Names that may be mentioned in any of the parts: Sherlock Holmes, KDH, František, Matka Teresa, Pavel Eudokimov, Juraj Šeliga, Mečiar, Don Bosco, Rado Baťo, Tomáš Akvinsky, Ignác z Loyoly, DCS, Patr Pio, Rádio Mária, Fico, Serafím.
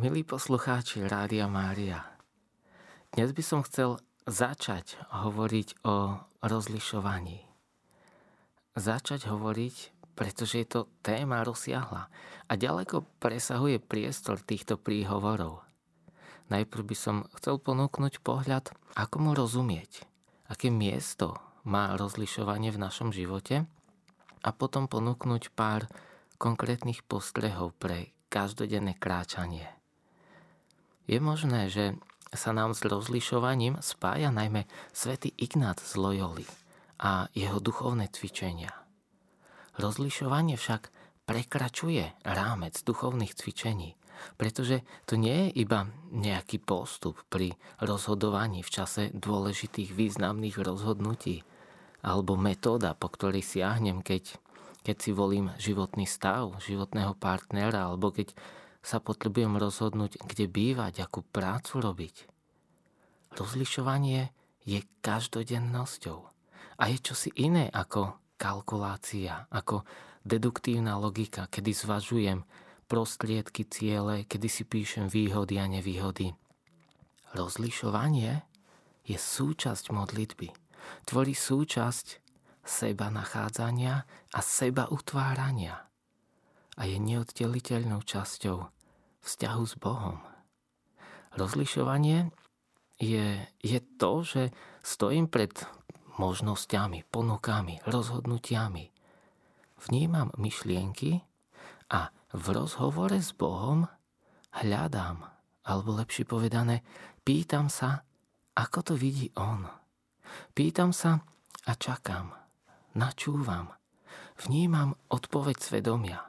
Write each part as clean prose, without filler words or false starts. Milí poslucháči Rádia Mária, dnes by som chcel začať hovoriť o rozlišovaní. Začať hovoriť, pretože je to téma rozsiahla a ďaleko presahuje priestor týchto príhovorov. Najprv by som chcel ponúknuť pohľad, ako mu rozumieť, aké miesto má rozlišovanie v našom živote a potom ponúknuť pár konkrétnych postrehov pre každodenné kráčanie. Je možné, že sa nám s rozlišovaním spája najmä svätý Ignác z Loyoly a jeho duchovné cvičenia. Rozlišovanie však prekračuje rámec duchovných cvičení, pretože to nie je iba nejaký postup pri rozhodovaní v čase dôležitých významných rozhodnutí alebo metóda, po ktorej siahnem, keď si volím životný stav, životného partnera alebo keď sa potrebujem rozhodnúť, kde bývať, akú prácu robiť. Rozlišovanie je každodennosťou a je čosi iné ako kalkulácia, ako deduktívna logika, kedy zvažujem prostriedky, ciele, kedy si píšem výhody a nevýhody. Rozlišovanie je súčasť modlitby, tvorí súčasť seba nachádzania a seba utvárania a je neoddeliteľnou časťou vzťahu s Bohom. Rozlišovanie je to, že stojím pred možnosťami, ponukami, rozhodnutiami. Vnímam myšlienky a v rozhovore s Bohom hľadám, alebo lepšie povedané, pýtam sa, ako to vidí On. Pýtam sa a čakám. Načúvam, vnímam odpoveď svedomia.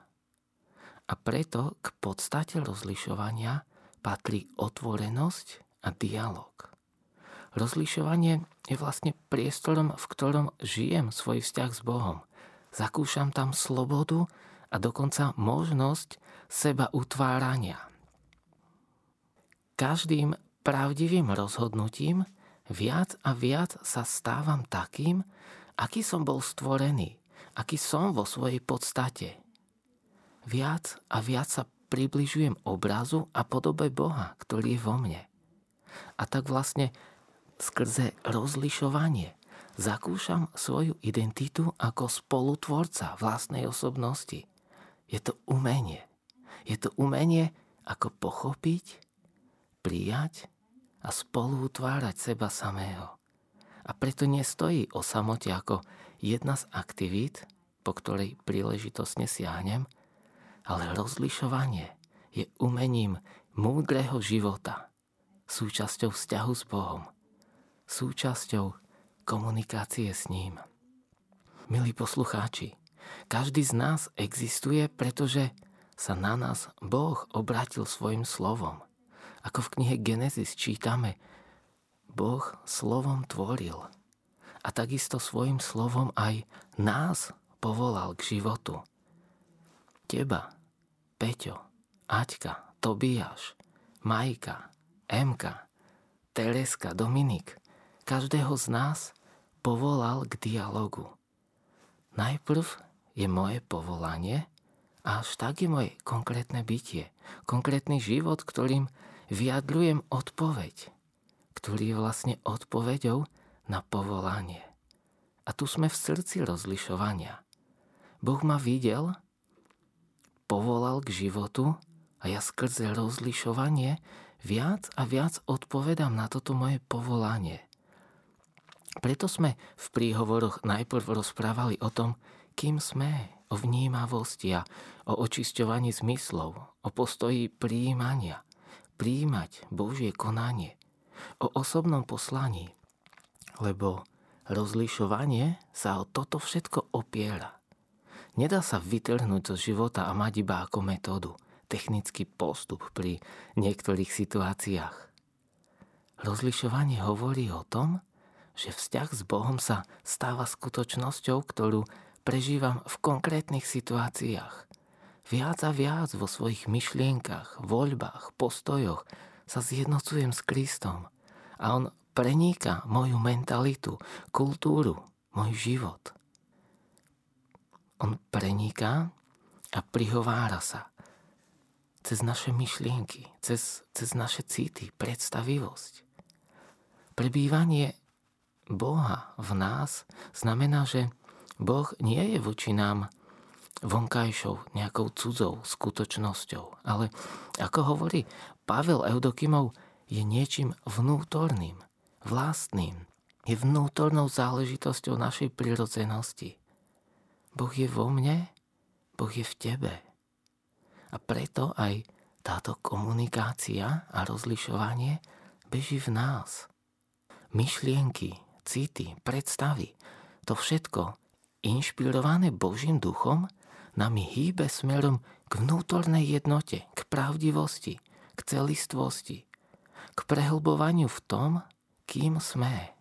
A preto k podstate rozlišovania patrí otvorenosť a dialog. Rozlišovanie je vlastne priestorom, v ktorom žijem svoj vzťah s Bohom. Zakúšam tam slobodu a dokonca možnosť seba utvárania. Každým pravdivým rozhodnutím viac a viac sa stávam takým, aký som bol stvorený, aký som vo svojej podstate. Viac a viac sa približujem obrazu a podobe Boha, ktorý je vo mne. A tak vlastne skrze rozlišovanie zakúšam svoju identitu ako spolutvorca vlastnej osobnosti. Je to umenie. Je to umenie, ako pochopiť, prijať a spoluutvárať seba samého. A preto nestojí o samote ako jedna z aktivít, po ktorej príležitosne siahnem, ale rozlišovanie je umením múdreho života, súčasťou vzťahu s Bohom, súčasťou komunikácie s ním. Milí poslucháči, každý z nás existuje, pretože sa na nás Boh obrátil svojim slovom. Ako v knihe Genesis čítame, Boh slovom tvoril a takisto svojim slovom aj nás povolal k životu. Teba, Peťo, Aťka, Tobiáš, Majka, Emka, Tereska, Dominik, každého z nás povolal k dialogu. Najprv je moje povolanie a až tak je moje konkrétne bytie, konkrétny život, ktorým vyjadrujem odpoveď, ktorý je vlastne odpoveďou na povolanie. A tu sme v srdci rozlišovania. Boh ma videl, povolal k životu a ja skrze rozlišovanie viac a viac odpovedám na toto moje povolanie. Preto sme v príhovoroch najprv rozprávali o tom, kým sme, o vnímavosti a o očisťovaní zmyslov, o postoji prijímania, prijímať Božie konanie, o osobnom poslaní, lebo rozlišovanie sa o toto všetko opiera. Nedá sa vytrhnúť zo života a mať iba ako metódu, technický postup pri niektorých situáciách. Rozlišovanie hovorí o tom, že vzťah s Bohom sa stáva skutočnosťou, ktorú prežívam v konkrétnych situáciách. Viac a viac vo svojich myšlienkach, voľbách, postojoch sa zjednocujem s Kristom a on preníka moju mentalitu, kultúru, môj život. On preníka a prihovára sa. cez naše myšlienky, cez naše city, predstavivosť. Prebývanie Boha v nás znamená, že Boh nie je voči nám vonkajšou, nejakou cudzou skutočnosťou, ale ako hovorí Pavel Eudokimov, je niečím vnútorným, vlastným. Je vnútornou záležitosťou našej prirodzenosti. Boh je vo mne, Boh je v tebe. A preto aj táto komunikácia a rozlišovanie beží v nás. Myšlienky, city, predstavy, to všetko, inšpirované Božím duchom, nami hýbe smerom k vnútornej jednote, k pravdivosti, k celistvosti, k prehlbovaniu v tom, kým sme.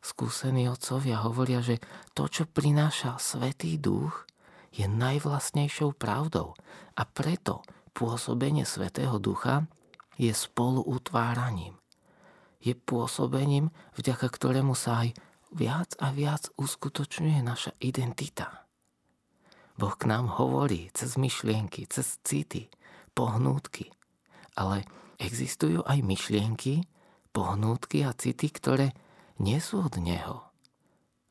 Skúsení otcovia hovoria, že to, čo prináša Svätý Duch, je najvlastnejšou pravdou a preto pôsobenie Svätého Ducha je spoluutváraním. Je pôsobením, vďaka ktorému sa aj viac a viac uskutočňuje naša identita. Boh k nám hovorí cez myšlienky, cez city, pohnútky, ale existujú aj myšlienky, pohnútky a city, ktoré nie sú od Neho,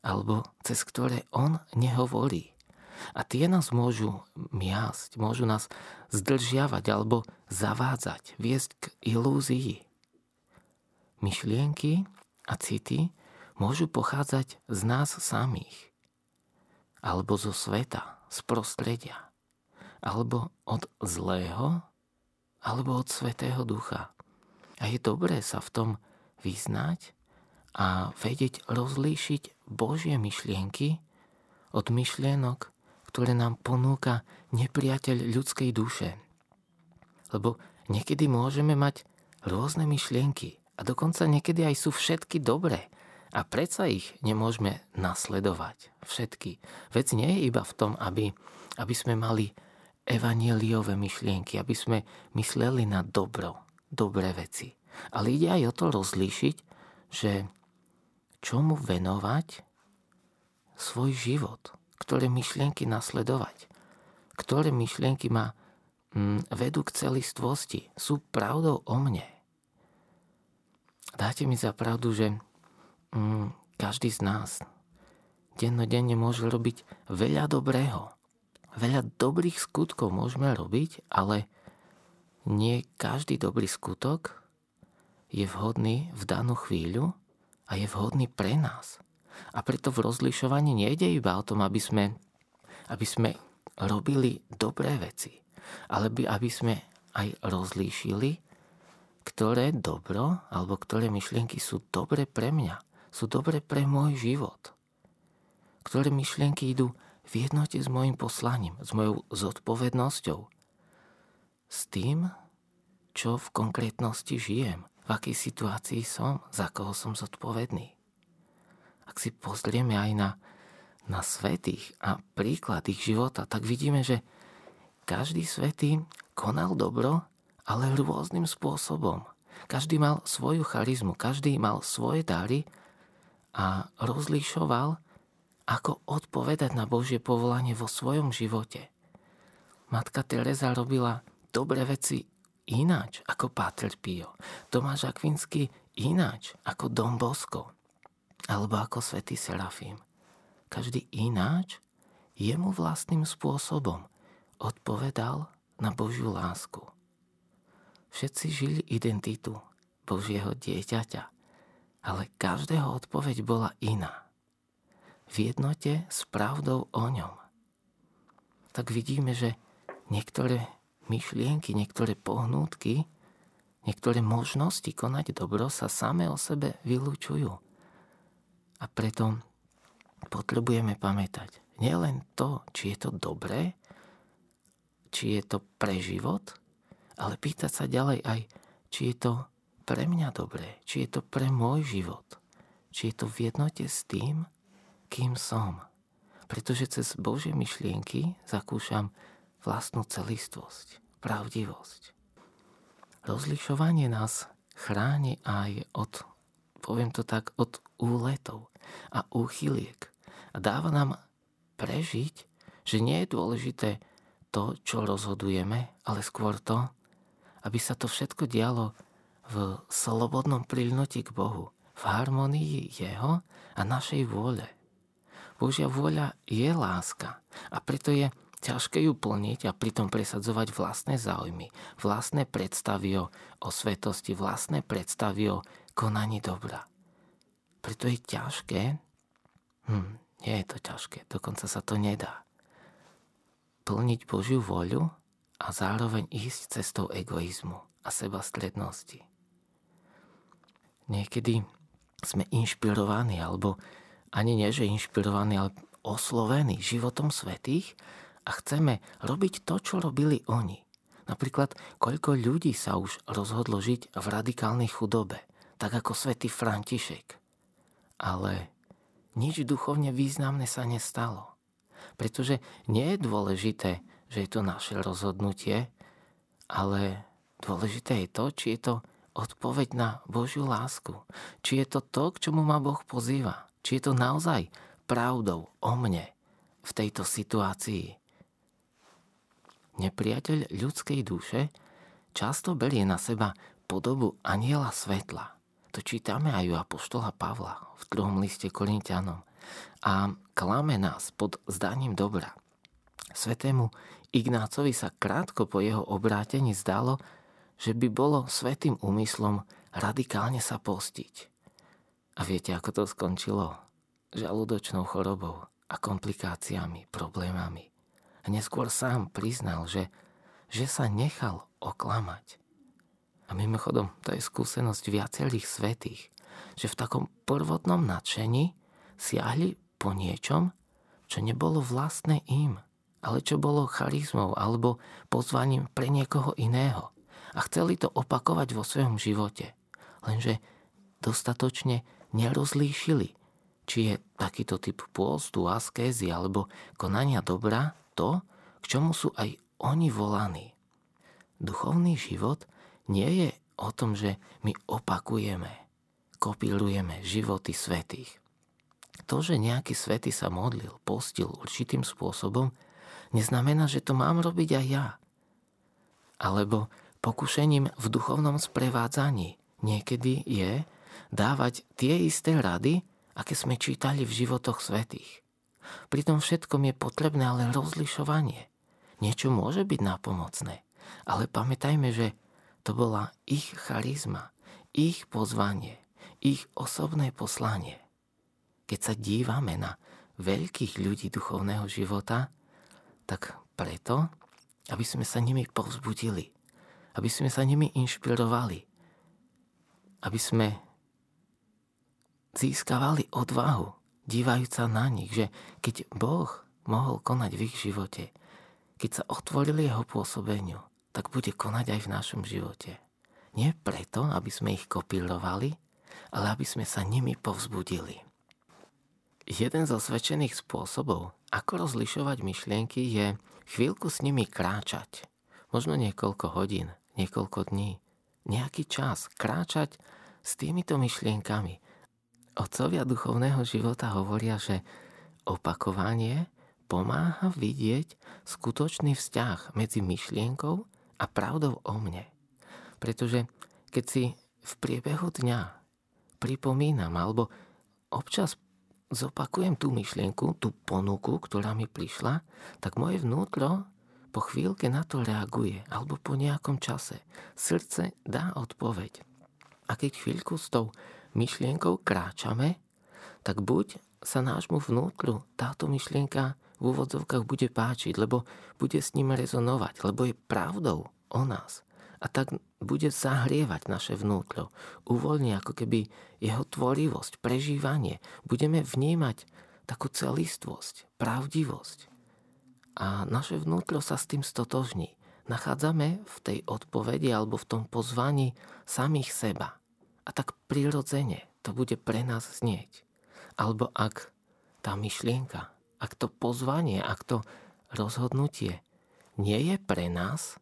alebo cez ktoré On nehovorí. A tie nás môžu miasť, môžu nás zdržiavať alebo zavádzať, viesť k ilúzii. Myšlienky a city môžu pochádzať z nás samých, alebo zo sveta, z prostredia, alebo od zlého, alebo od Svätého Ducha. A je dobré sa v tom vyznať a vedieť rozlíšiť Božie myšlienky od myšlienok, ktoré nám ponúka nepriateľ ľudskej duše. Lebo niekedy môžeme mať rôzne myšlienky a dokonca niekedy aj sú všetky dobré a predsa ich nemôžeme nasledovať. Všetky. Vec nie je iba v tom, aby sme mali evanjeliové myšlienky, aby sme mysleli na dobro, dobré veci. Ale ide aj o to rozlíšiť, že čomu venovať svoj život, ktoré myšlienky nasledovať, ktoré myšlienky ma vedú k celistvosti, sú pravdou o mne. Dáte mi za pravdu, že každý z nás dennodenne môže robiť veľa dobrého. Veľa dobrých skutkov môžeme robiť, ale nie každý dobrý skutok je vhodný v danú chvíľu a je vhodný pre nás. A preto v rozlišovaní nejde iba o tom, aby sme robili dobré veci, ale aby sme aj rozlíšili, ktoré dobro alebo ktoré myšlienky sú dobre pre mňa, sú dobre pre môj život, ktoré myšlienky idú v jednote s môjim poslaním, s mojou zodpovednosťou, s tým, čo v konkrétnosti žijem, v akej situácii som, za koho som zodpovedný. Ak si pozrieme aj na svätých a príklad ich života, tak vidíme, že každý svätý konal dobro, ale rôznym spôsobom. Každý mal svoju charizmu, každý mal svoje dary a rozlišoval, ako odpovedať na Božie povolanie vo svojom živote. Matka Teresa robila dobré veci ináč ako Patr Pio, Tomáš Akvinsky ináč ako Don Bosco alebo ako svätý Serafím. Každý ináč jemu vlastným spôsobom odpovedal na Božiu lásku. Všetci žili identitu Božieho dieťaťa, ale každého odpoveď bola iná. V jednote s pravdou o ňom. Tak vidíme, že niektoré myšlienky, niektoré pohnútky, niektoré možnosti konať dobro sa same o sebe vylúčujú. A preto potrebujeme pamätať nielen to, či je to dobré, či je to pre život, ale pýtať sa ďalej aj, či je to pre mňa dobré, či je to pre môj život, či je to v jednote s tým, kým som. Pretože cez Božie myšlienky zakúšam vlastnú celistvosť, pravdivosť. Rozlišovanie nás chráni aj od, poviem to tak, od úletov a úchyliek a dáva nám prežiť, že nie je dôležité to, čo rozhodujeme, ale skôr to, aby sa to všetko dialo v slobodnom prilnutí k Bohu, v harmonii jeho a našej vôle. Božia vôľa je láska a preto je ťažké ju plniť a pritom presadzovať vlastné záujmy, vlastné predstavy o svetosti, vlastné predstavy o konaní dobra. Preto je ťažké, nie je to ťažké, dokonca sa to nedá, plniť Božiu vôľu a zároveň ísť cestou egoizmu a sebastrednosti. Niekedy sme inšpirovaní, alebo ani nie, že inšpirovaní, ale oslovení životom svätých, a chceme robiť to, čo robili oni. Napríklad, koľko ľudí sa už rozhodlo žiť v radikálnej chudobe, tak ako svätý František. Ale nič duchovne významné sa nestalo. Pretože nie je dôležité, že je to naše rozhodnutie, ale dôležité je to, či je to odpoveď na Božiu lásku. Či je to to, k čomu ma Boh pozýva. Či je to naozaj pravdou o mne v tejto situácii. Nepriateľ ľudskej duše často berie na seba podobu anjela svetla. To čítame aj u apoštola Pavla v 2. liste Korinťanom. A klame nás pod zdaním dobra. Svätému Ignácovi sa krátko po jeho obrátení zdalo, že by bolo svätým úmyslom radikálne sa postiť. A viete, ako to skončilo? Žalúdočnou chorobou a komplikáciami, problémami. A neskôr sám priznal, že sa nechal oklamať. A mimochodom, to je skúsenosť viacerých svätých, že v takom prvotnom nadšení siahli po niečom, čo nebolo vlastné im, ale čo bolo charizmou alebo pozvaním pre niekoho iného. A chceli to opakovať vo svojom živote. Lenže dostatočne nerozlíšili, či je takýto typ pôstu, askézy alebo konania dobra to, k čomu sú aj oni volaní. Duchovný život nie je o tom, že my opakujeme, kopírujeme životy svätých. To, že nejaký svätý sa modlil, postil určitým spôsobom, neznamená, že to mám robiť aj ja. Alebo pokušením v duchovnom sprevádzaní niekedy je dávať tie isté rady, aké sme čítali v životoch svätých. Pri tom všetkom je potrebné ale rozlišovanie. Niečo môže byť nápomocné, ale pamätajme, že to bola ich charizma, ich pozvanie, ich osobné poslanie. Keď sa dívame na veľkých ľudí duchovného života, tak preto, aby sme sa nimi povzbudili, aby sme sa nimi inšpirovali, aby sme získavali odvahu, dívajúc sa na nich, že keď Boh mohol konať v ich živote, keď sa otvorili jeho pôsobeniu, tak bude konať aj v našom živote. Nie preto, aby sme ich kopírovali, ale aby sme sa nimi povzbudili. Jeden zo svedčených spôsobov, ako rozlišovať myšlienky, je chvíľku s nimi kráčať. Možno niekoľko hodín, niekoľko dní, nejaký čas kráčať s týmito myšlienkami. Otcovia duchovného života hovoria, že opakovanie pomáha vidieť skutočný vzťah medzi myšlienkou a pravdou o mne. Pretože keď si v priebehu dňa pripomínam alebo občas zopakujem tú myšlienku, tú ponuku, ktorá mi prišla, tak moje vnútro po chvíľke na to reaguje alebo po nejakom čase. Srdce dá odpoveď. A keď chvíľku s tou myšlienkou kráčame, tak buď sa nášmu vnútru táto myšlienka v úvodzovkách bude páčiť, lebo bude s ním rezonovať, lebo je pravdou o nás. A tak bude zahrievať naše vnútro. Uvoľní ako keby jeho tvorivosť, prežívanie. Budeme vnímať takú celistvosť, pravdivosť. A naše vnútro sa s tým stotožní. Nachádzame v tej odpovedi alebo v tom pozvaní samých seba. A tak prirodzene to bude pre nás znieť. Alebo ak tá myšlienka, ak to pozvanie, ak to rozhodnutie nie je pre nás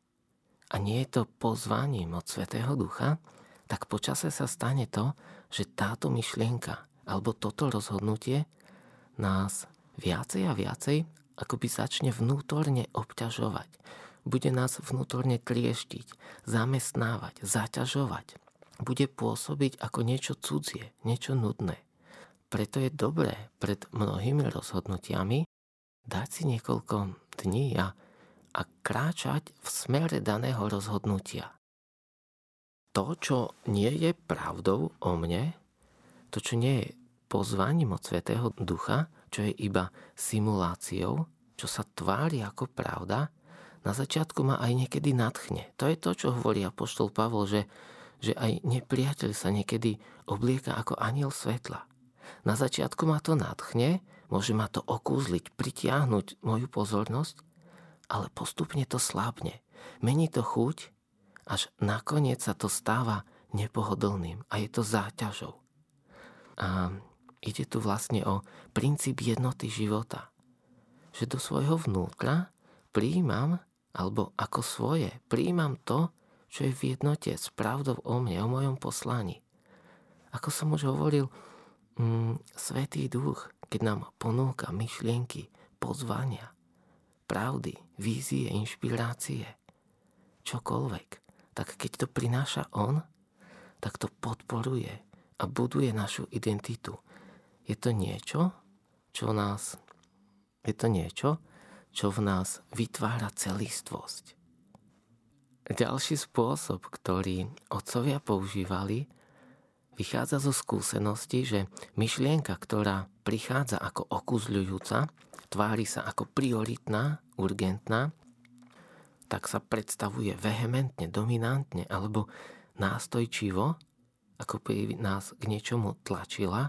a nie je to pozvaním od Svätého Ducha, tak po čase sa stane to, že táto myšlienka alebo toto rozhodnutie nás viacej a viacej akoby začne vnútorne obťažovať. Bude nás vnútorne klieštiť, zamestnávať, zaťažovať. Bude pôsobiť ako niečo cudzie, niečo nudné. Preto je dobré pred mnohými rozhodnutiami dať si niekoľko dní a kráčať v smere daného rozhodnutia. To, čo nie je pravdou o mne, to, čo nie je pozvaním od Svätého Ducha, čo je iba simuláciou, čo sa tvári ako pravda, na začiatku ma aj niekedy nadchne. To je to, čo hovorí apoštol Pavol, že aj nepriateľ sa niekedy oblieka ako anjel svetla. Na začiatku ma to nadchne, môže ma to okúzliť, pritiahnuť moju pozornosť, ale postupne to slábne. Mení to chuť, až nakoniec sa to stáva nepohodlným a je to záťažou. A ide tu vlastne o princíp jednoty života. Že do svojho vnútra prijímam, alebo ako svoje, prijímam to, čo je v jednote s pravdou o mne, o mojom poslaní. Ako som už hovoril, Svätý Duch, keď nám ponúka myšlienky, pozvania, pravdy, vízie, inšpirácie, čokoľvek, tak keď to prináša on, tak to podporuje a buduje našu identitu. Je to niečo, čo v nás vytvára celistvosť. Ďalší spôsob, ktorý otcovia používali, vychádza zo skúsenosti, že myšlienka, ktorá prichádza ako okuzľujúca, tvári sa ako prioritná, urgentná, tak sa predstavuje vehementne, dominantne alebo nástojčivo, ako by nás k niečomu tlačila,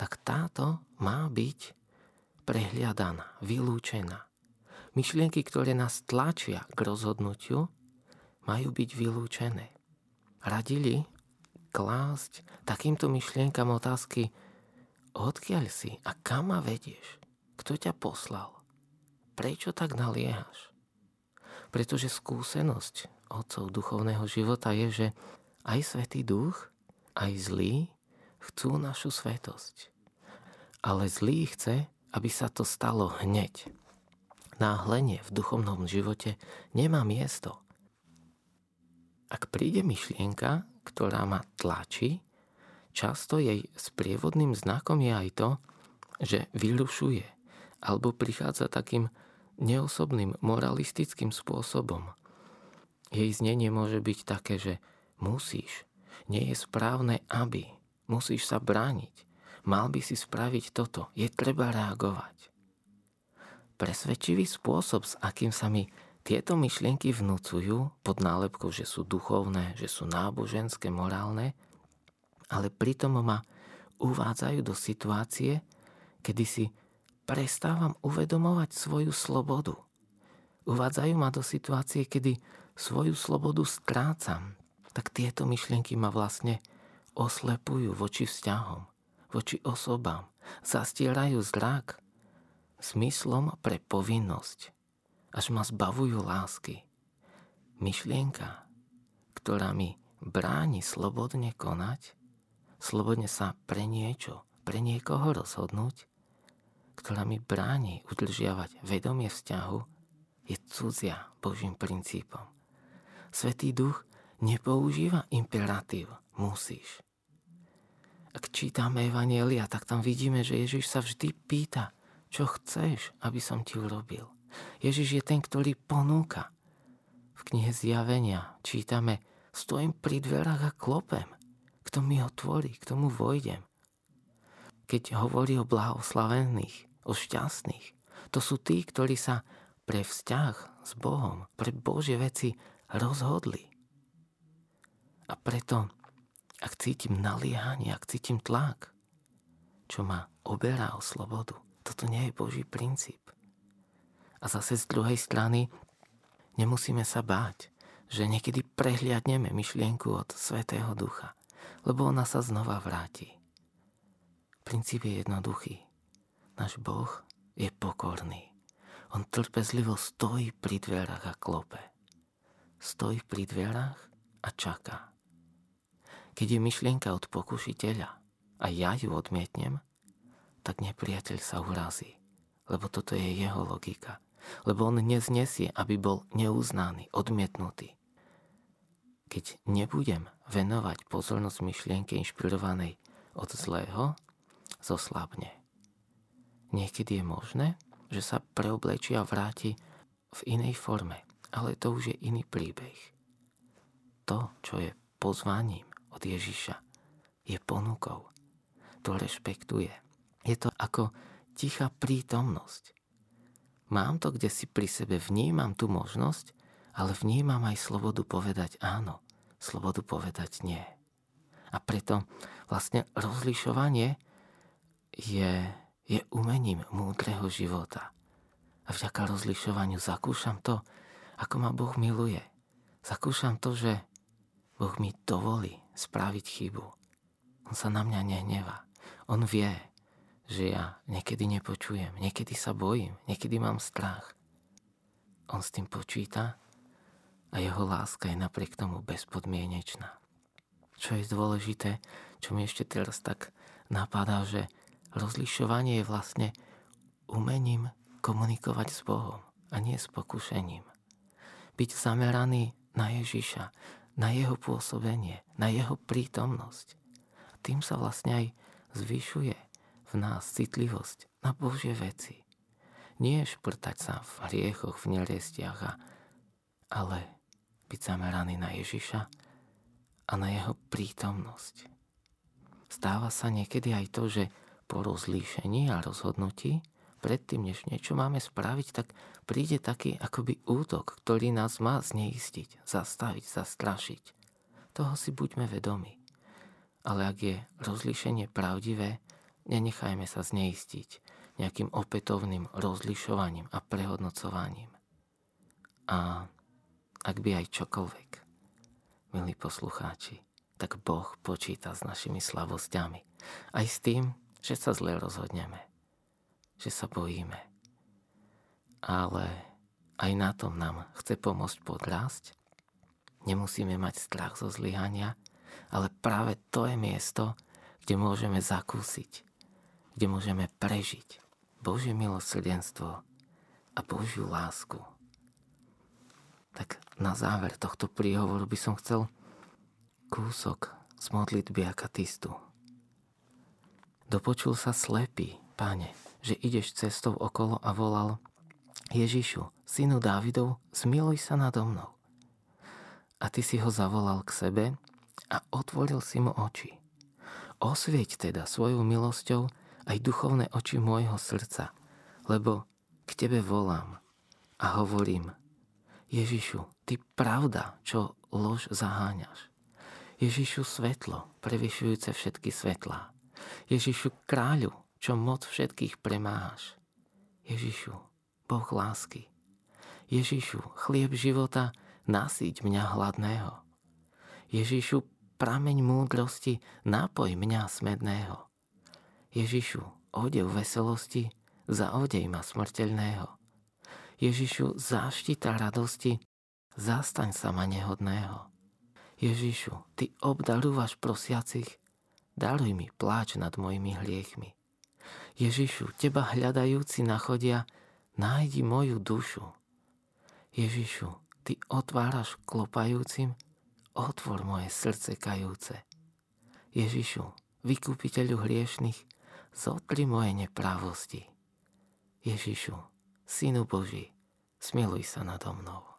tak táto má byť prehliadaná, vylúčená. Myšlienky, ktoré nás tlačia k rozhodnutiu, majú byť vylúčené. Radili klásť takýmto myšlienkam otázky: odkiaľ si a kam ma vedieš? Kto ťa poslal? Prečo tak naliehaš? Pretože skúsenosť otcov duchovného života je, že aj Svätý Duch, aj zlý chcú našu svätosť. Ale zlý chce, aby sa to stalo hneď. Náhlenie v duchovnom živote nemá miesto. Ak príde myšlienka, ktorá ma tlačí, často jej sprievodným znakom je aj to, že vyrušuje alebo prichádza takým neosobným moralistickým spôsobom. Jej znenie môže byť také, že musíš, nie je správne, aby, musíš sa brániť, mal by si spraviť toto, je treba reagovať. Presvedčivý spôsob, s akým sa mi tieto myšlienky vnúcujú pod nálepkou, že sú duchovné, že sú náboženské, morálne, ale pritom ma uvádzajú do situácie, kedy si prestávam uvedomovať svoju slobodu. Uvádzajú ma do situácie, kedy svoju slobodu strácam. Tak tieto myšlienky ma vlastne oslepujú voči vzťahom, voči osobám, zastierajú zrak zmyslom pre povinnosť, až ma zbavujú lásky. Myšlienka, ktorá mi bráni slobodne konať, slobodne sa pre niečo, pre niekoho rozhodnúť, ktorá mi bráni udržiavať vedomie vzťahu, je cudzia Božím princípom. Svätý Duch nepoužíva imperatív, musíš. Ak čítame evanjelia, tak tam vidíme, že Ježiš sa vždy pýta, čo chceš, aby som ti urobil. Ježiš je ten, ktorý ponúka. V knihe Zjavenia čítame: stojím pri dverách a klopem. Kto mi otvorí, k tomu vojdem. Keď hovorí o blahoslavených, o šťastných, to sú tí, ktorí sa pre vzťah s Bohom, pre Božie veci rozhodli. A preto, ak cítim naliehanie, ak cítim tlak, čo ma oberá o slobodu, toto nie je Boží princíp. A zase z druhej strany nemusíme sa báť, že niekedy prehliadneme myšlienku od Svätého Ducha, lebo ona sa znova vráti. Princíp je jednoduchý. Náš Boh je pokorný. On trpezlivo stojí pri dverách a klope. Stojí pri dverách a čaká. Keď je myšlienka od pokušiteľa a ja ju odmietnem, tak nepriateľ sa urazí, lebo toto je jeho logika. Lebo on neznesie, aby bol neuznaný, odmietnutý. Keď nebudem venovať pozornosť myšlienke inšpirovanej od zlého, zoslábne. Niekedy je možné, že sa preoblečí a vráti v inej forme, ale to už je iný príbeh. To, čo je pozvaním od Ježiša, je ponukou. To rešpektuje. Je to ako tichá prítomnosť. Mám to, kde si pri sebe vnímam tú možnosť, ale vnímam aj slobodu povedať áno, slobodu povedať nie. A preto vlastne rozlišovanie je umením múdreho života. A vďaka rozlišovaniu zakúšam to, ako ma Boh miluje. Zakúšam to, že Boh mi dovolí spraviť chybu. On sa na mňa nehnevá. On vie, že ja niekedy nepočujem, niekedy sa bojím, niekedy mám strach. On s tým počíta a jeho láska je napriek tomu bezpodmienečná. Čo je dôležité, čo mi ešte teraz tak napadá, že rozlišovanie je vlastne umením komunikovať s Bohom a nie s pokušením. Byť zameraný na Ježiša, na jeho pôsobenie, na jeho prítomnosť. A tým sa vlastne aj zvyšuje v nás citlivosť na Božie veci. Nie šprtať sa v hriechoch, v nerestiach, ale byť zameraný na Ježiša a na jeho prítomnosť. Stáva sa niekedy aj to, že po rozlíšení a rozhodnutí, predtým, než niečo máme spraviť, tak príde taký akoby útok, ktorý nás má zneistiť, zastaviť, zastrašiť. Toho si buďme vedomi. Ale ak je rozlíšenie pravdivé, nenechajme sa zneistiť nejakým opätovným rozlišovaním a prehodnocovaním. A ak by aj čokoľvek, milí poslucháči, tak Boh počíta s našimi slabosťami. Aj s tým, že sa zle rozhodneme, že sa bojíme. Ale aj na tom nám chce pomôcť podrásť. Nemusíme mať strach zo zlyhania, ale práve to je miesto, kde môžeme zakúsiť, kde môžeme prežiť Božie milosrdenstvo a Božiu lásku. Tak na záver tohto príhovoru by som chcel kúsok z modlitby a katistu. Dopočul sa slepý, Pane, že ideš cestou okolo a volal: Ježišu, synu Dávidov, zmiluj sa nado mnou. A ty si ho zavolal k sebe a otvoril si mu oči. Osvieť teda svojou milosťou aj duchovné oči môjho srdca, lebo k tebe volám a hovorím: Ježišu, ty pravda, čo lož zaháňaš. Ježišu, svetlo, prevyšujúce všetky svetlá. Ježišu, kráľu, čo moc všetkých premáhaš. Ježišu, Boh lásky. Ježišu, chlieb života, nasýť mňa hladného. Ježišu, prameň múdrosti, nápoj mňa smedného. Ježišu, odev veselosti, zaodej ma smrteľného. Ježišu, záštita radosti, zastaň sa ma nehodného. Ježišu, ty obdarúvaš prosiacich, daruj mi pláč nad mojimi hriechmi. Ježišu, teba hľadajúci nachodia, nájdi moju dušu. Ježišu, ty otváraš klopajúcim, otvor moje srdce kajúce. Ježišu, vykupiteľu hriešnych, zotri moje neprávosti. Ježišu, synu Boží, smiluj sa nado mnou.